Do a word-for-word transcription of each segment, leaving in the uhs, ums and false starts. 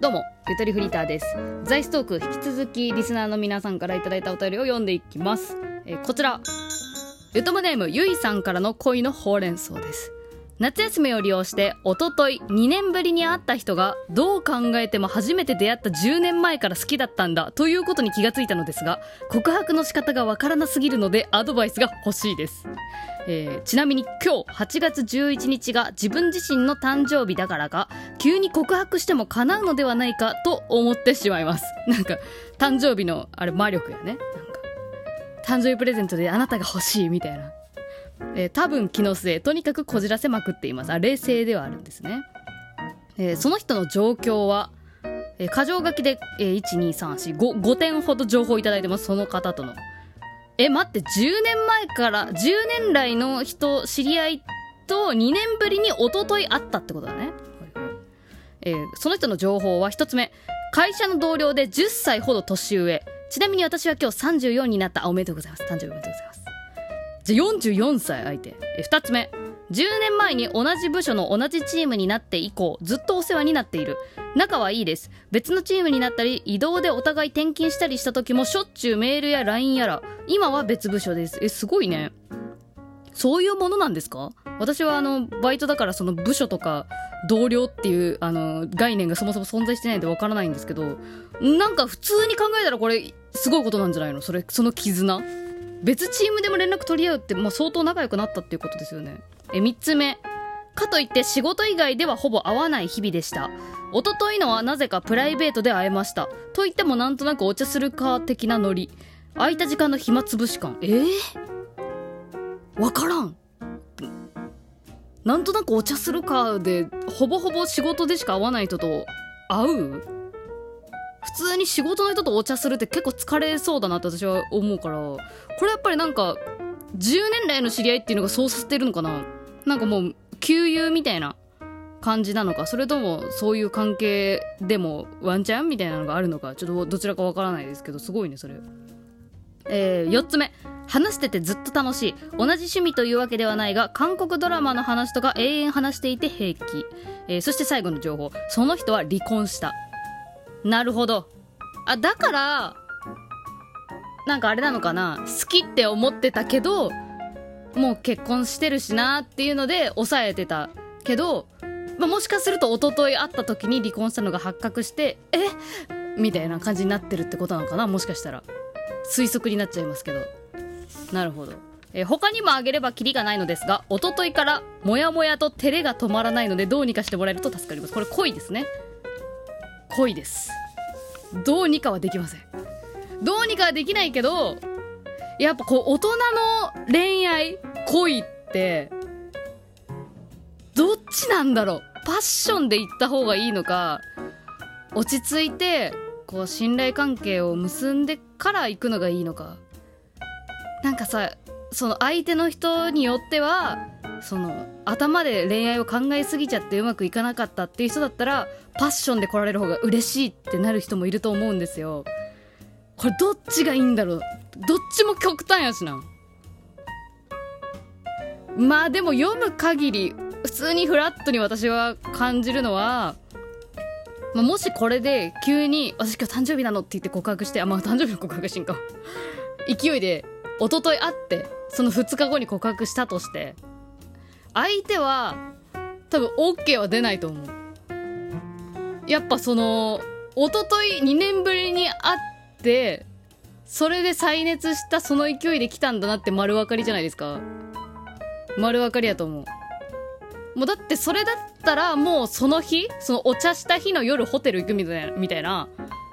どうも、ゆとりフリーターです。ザイストーク、引き続きリスナーの皆さんからいただいたお便りを読んでいきます。えー、こちら、ゆとむネームゆいさんからの恋のほうれん草です。夏休みを利用して、おとといにねんぶりに会った人が、どう考えても初めて出会ったじゅうねんまえから好きだったんだということに気がついたのですが、告白の仕方がわからなすぎるのでアドバイスが欲しいです。えー、ちなみに今日はちがつじゅういちにちが自分自身の誕生日だからか急に告白しても叶うのではないかと思ってしまいます。なんか誕生日のあれ魔力やね。なんか誕生日プレゼントであなたが欲しいみたいな、えー、多分気のせい、とにかくこじらせまくっています。あ、冷静ではあるんですね。えー、その人の状況は、えー、箇条書きで、えー、いち、に、さん、よん、ご ごてんほど情報いただいてます。その方とのえ、待って、じゅうねんまえから、じゅうねん来の人、知り合いとにねんぶりに一昨日会ったってことだね。えー、その人の情報はひとつめ、会社の同僚でじゅっさいほど年上。ちなみに私は今日さんじゅうよんになった。おめでとうございます。誕生日おめでとうございます。じゃあよんじゅうよんさい相手。えー、ふたつめ、じゅうねんまえに同じ部署の同じチームになって以降ずっとお世話になっている。仲はいいです。別のチームになったり移動でお互い転勤したりした時もしょっちゅうメールや ライン やら。今は別部署です。え、すごいね。そういうものなんですか？私はあのバイトだからその部署とか同僚っていうあの概念がそもそも存在してないんでわからないんですけど、なんか普通に考えたらこれすごいことなんじゃないの？それ、その絆、別チームでも連絡取り合うって、まあ、相当仲良くなったっていうことですよね。え、みっつめ、かといって仕事以外ではほぼ会わない日々でした。一昨日のはなぜかプライベートで会えました。といってもなんとなくお茶するか的なノリ。空いた時間の暇つぶし感。えー、わからん。なんとなくお茶するかでほぼほぼ仕事でしか会わない人と会う？普通に仕事の人とお茶するって結構疲れそうだなって私は思うから、これやっぱりなんかじゅうねん来の知り合いっていうのがそうさせてるのかな。なんかもう旧友みたいな感じなのか、それともそういう関係でもワンチャンみたいなのがあるのか、ちょっとどちらかわからないですけど、すごいねそれ。えー、よっつめ、話しててずっと楽しい。同じ趣味というわけではないが韓国ドラマの話とか永遠話していて平気。えー、そして最後の情報、その人は離婚した。なるほど。あ、だからなんかあれなのかな、好きって思ってたけどもう結婚してるしなっていうので抑えてたけど、まあ、もしかすると一昨日会った時に離婚したのが発覚してえみたいな感じになってるってことなのかな。もしかしたら推測になっちゃいますけど。なるほど。え他にも挙げればキリがないのですが、一昨日からモヤモヤと照れが止まらないのでどうにかしてもらえると助かります。これ恋ですね。恋です。どうにかはできません。どうにかはできないけど、やっぱこう大人の恋愛、恋ってどっちなんだろう。パッションで行った方がいいのか、落ち着いてこう信頼関係を結んでから行くのがいいのか。なんかさ、その相手の人によってはその頭で恋愛を考えすぎちゃってうまくいかなかったっていう人だったらパッションで来られる方が嬉しいってなる人もいると思うんですよ。これどっちがいいんだろう。どっちも極端やしな。まあでも読む限り普通にフラットに私は感じるのは、まあ、もしこれで急に私今日誕生日なのって言って告白して、あ、まあ誕生日の告白シーンか勢いで一昨日会ってそのふつかごに告白したとして、相手は多分 OK は出ないと思う。やっぱその一昨日にねんぶりに会ってそれで再熱したその勢いで来たんだなって丸分かりじゃないですか。丸分かりやと思う。もうだってそれだったらもうその日、そのお茶した日の夜ホテル行くみたいな、みたいな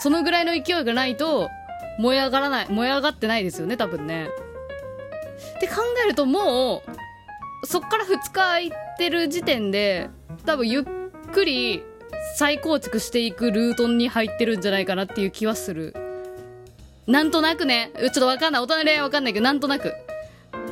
そのぐらいの勢いがないと燃え上がらない、燃え上がってないですよね多分ね。って考えるともうそっからふつか空いてる時点で多分ゆっくり再構築していくルートに入ってるんじゃないかなっていう気はする。なんとなくね。ちょっとわかんない。大人の恋愛わかんないけど、なんとなく。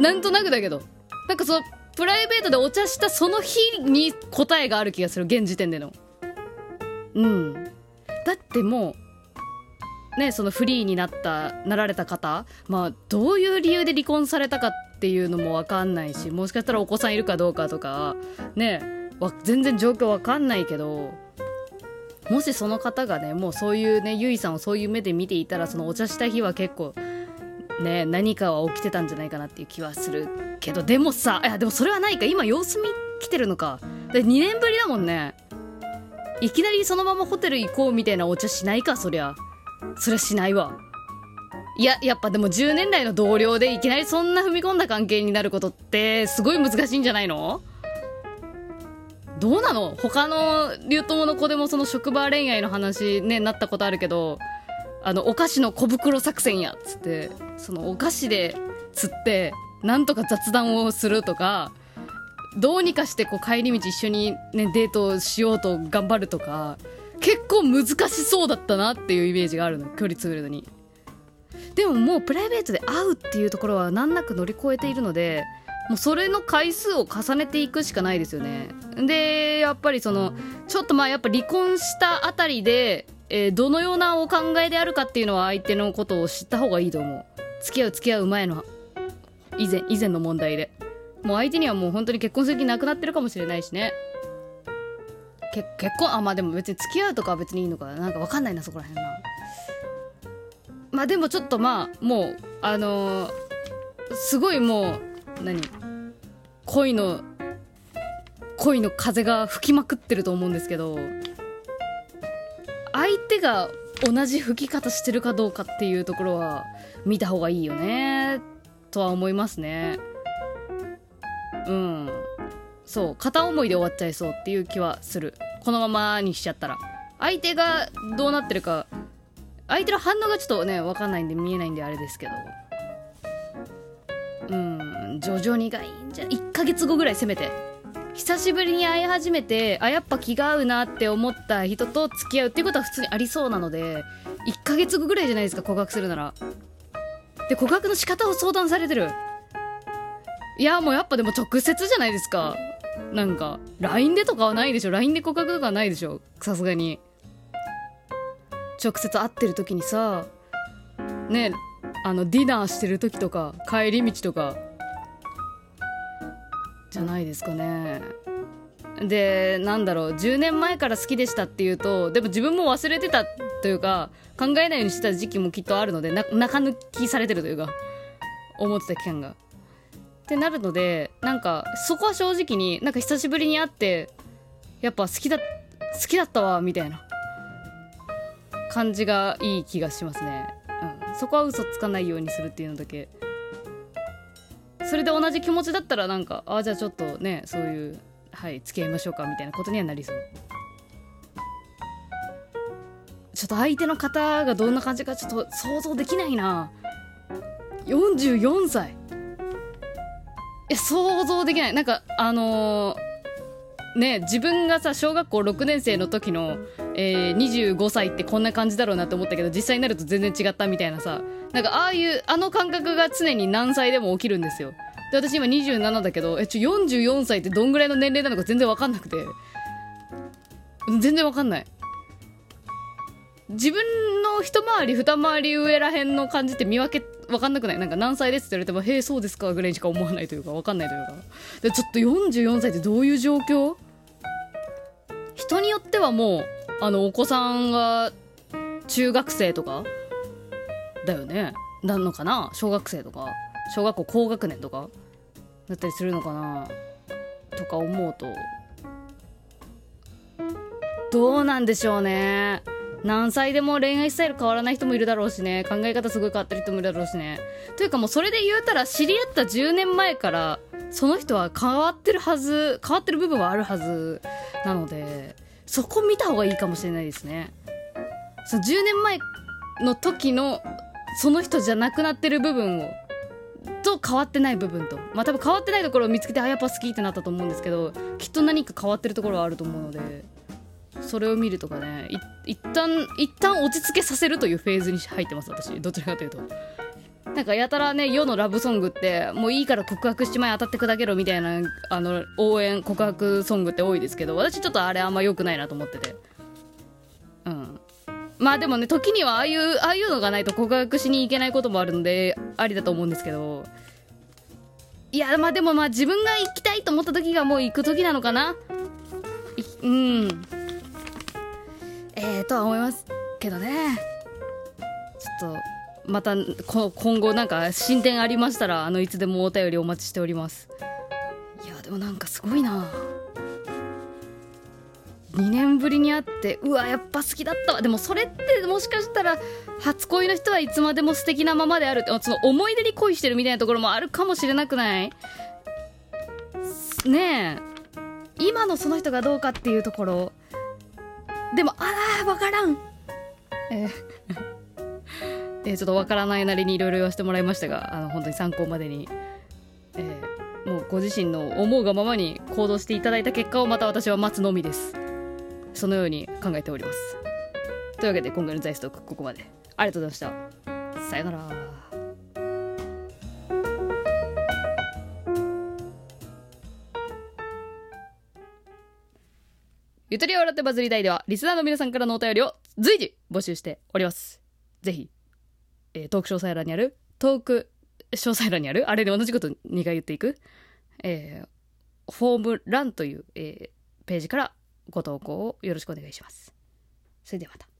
なんとなくだけど。なんかその、プライベートでお茶したその日に答えがある気がする。現時点での。うん。だってもう、ね、そのフリーになった、なられた方、まあ、どういう理由で離婚されたかっていうのもわかんないし、もしかしたらお子さんいるかどうかとか、ね、わ全然状況わかんないけど、もしその方がね、もうそういうね、ゆいさんをそういう目で見ていたら、そのお茶した日は結構ね、何かは起きてたんじゃないかなっていう気はするけど、でもさ、いやでもそれはないか、今様子見来てるのか、でにねんぶりだもんね。いきなりそのままホテル行こうみたいなお茶しないか、そりゃそりゃしないわ。いや、やっぱでもじゅうねん来の同僚でいきなりそんな踏み込んだ関係になることってすごい難しいんじゃないの？どうなの？他の竜友の子でもその職場恋愛の話ね、なったことあるけど、あのお菓子の小袋作戦やっつって、そのお菓子で釣ってなんとか雑談をするとか、どうにかしてこう帰り道一緒に、ね、デートしようと頑張るとか、結構難しそうだったなっていうイメージがあるの、距離詰めるのに。でももうプライベートで会うっていうところは難なく乗り越えているので、もうそれの回数を重ねていくしかないですよね。でやっぱりそのちょっとまあやっぱ離婚したあたりで、えー、どのようなお考えであるかっていうのは相手のことを知った方がいいと思う。付き合う付き合う前の以前以前の問題で、もう相手にはもう本当に結婚する気なくなってるかもしれないしね。け結婚あまあでも別に付き合うとかは別にいいのかな、なんか分かんないなそこら辺な。まあでもちょっとまあもうあのー、すごいもう何恋の恋の風が吹きまくってると思うんですけど、相手が同じ吹き方してるかどうかっていうところは見た方がいいよねとは思いますね。うん、そう片思いで終わっちゃいそうっていう気はする。このままにしちゃったら相手がどうなってるか、相手の反応がちょっとね分かんないんで見えないんであれですけど、うん徐々にがいいんじゃないいっかげつごぐらい、せめて久しぶりに会い始めて、あやっぱ気が合うなって思った人と付き合うっていうことは普通にありそうなので、いっかげつごぐらいじゃないですか告白するなら。で告白の仕方を相談されてる。いやもうやっぱでも直接じゃないですか。なんか ライン でとかはないでしょ、 ライン で告白とかはないでしょさすがに。直接会ってる時にさね、あのディナーしてる時とか帰り道とかじゃないですかね。でなんだろう、じゅうねんまえから好きでしたっていうと、でも自分も忘れてたというか考えないようにしてた時期もきっとあるので、な中抜きされてるというか思ってた期間がってなるので、なんかそこは正直になんか久しぶりに会ってやっぱ好きだ好きだったわみたいな感じがいい気がしますね、うん、そこは嘘つかないようにするっていうのだけ。それで同じ気持ちだったらなんかあじゃあちょっとねそういうはい付き合いましょうかみたいなことにはなりそう。ちょっと相手の方がどんな感じかちょっと想像できないな。よんじゅうよんさい、いや想像できない。なんかあのー、ね自分がさ小学校ろくねんせいの時の、えー、にじゅうごさいってこんな感じだろうなって思ったけど、実際になると全然違ったみたいなさ、なんかああいうあの感覚が常に何歳でも起きるんですよ。で私今にじゅうななだけど、えちょよんじゅうよんさいってどんぐらいの年齢なのか全然分かんなくて、全然分かんない。自分の一回り二回り上らへんの感じって見分け分かんなくない？なんか何歳ですって言われてもへえそうですかぐらいしか思わないというか分かんないというか。でちょっとよんじゅうよんさいってどういう状況？人によってはもうあのお子さんが中学生とかだよね、なんのかな、小学生とか小学校高学年とかだったりするのかなとか思うと、どうなんでしょうね。何歳でも恋愛スタイル変わらない人もいるだろうしね、考え方すごい変わってる人もいるだろうしね。というかもうそれで言うたら知り合ったじゅうねんまえからその人は変わってるはず、変わってる部分はあるはずなので、そこ見た方がいいかもしれないですね。そのじゅうねんまえの時のその人じゃなくなってる部分をと変わってない部分と、まあ多分変わってないところを見つけてあやっぱ好きってなったと思うんですけど、きっと何か変わってるところはあると思うので、それを見るとかね、い一旦一旦落ち着けさせるというフェーズに入ってます。私どちらかというとなんかやたらね世のラブソングってもういいから告白して前当たって砕けろみたいなあの応援告白ソングって多いですけど、私ちょっとあれあんま良くないなと思ってて、うんまあでもね時にはああいうああいうのがないと告白しに行けないこともあるのでありだと思うんですけど、いやまあでもまあ自分が行きたいと思った時がもう行く時なのかな。うんええー、とは思いますけどね。ちょっとまたこ今後なんか進展ありましたらあのいつでもお便りお待ちしております。いやでもなんかすごいな、にねんぶりに会って、うわやっぱ好きだったわ。でもそれってもしかしたら初恋の人はいつまでも素敵なままであるって、その思い出に恋してるみたいなところもあるかもしれなくないねえ。今のその人がどうかっていうところでも、あーわからん、えーえー、ちょっとわからないなりにいろいろ言わせてもらいましたが、あの本当に参考までに、えー、もうご自身の思うがままに行動していただいた結果をまた私は待つのみです。そのように考えております。というわけで今回のザイストークここまで。ありがとうございました。さよなら。ゆとりを笑ってバズりたいではリスナーの皆さんからのお便りを随時募集しております。ぜひ、えー、トーク詳細欄にあるトーク詳細欄にあるあれで同じことにかい言っていく、えー、フォーム欄という、えー、ページからご投稿をよろしくお願いします。それではまた。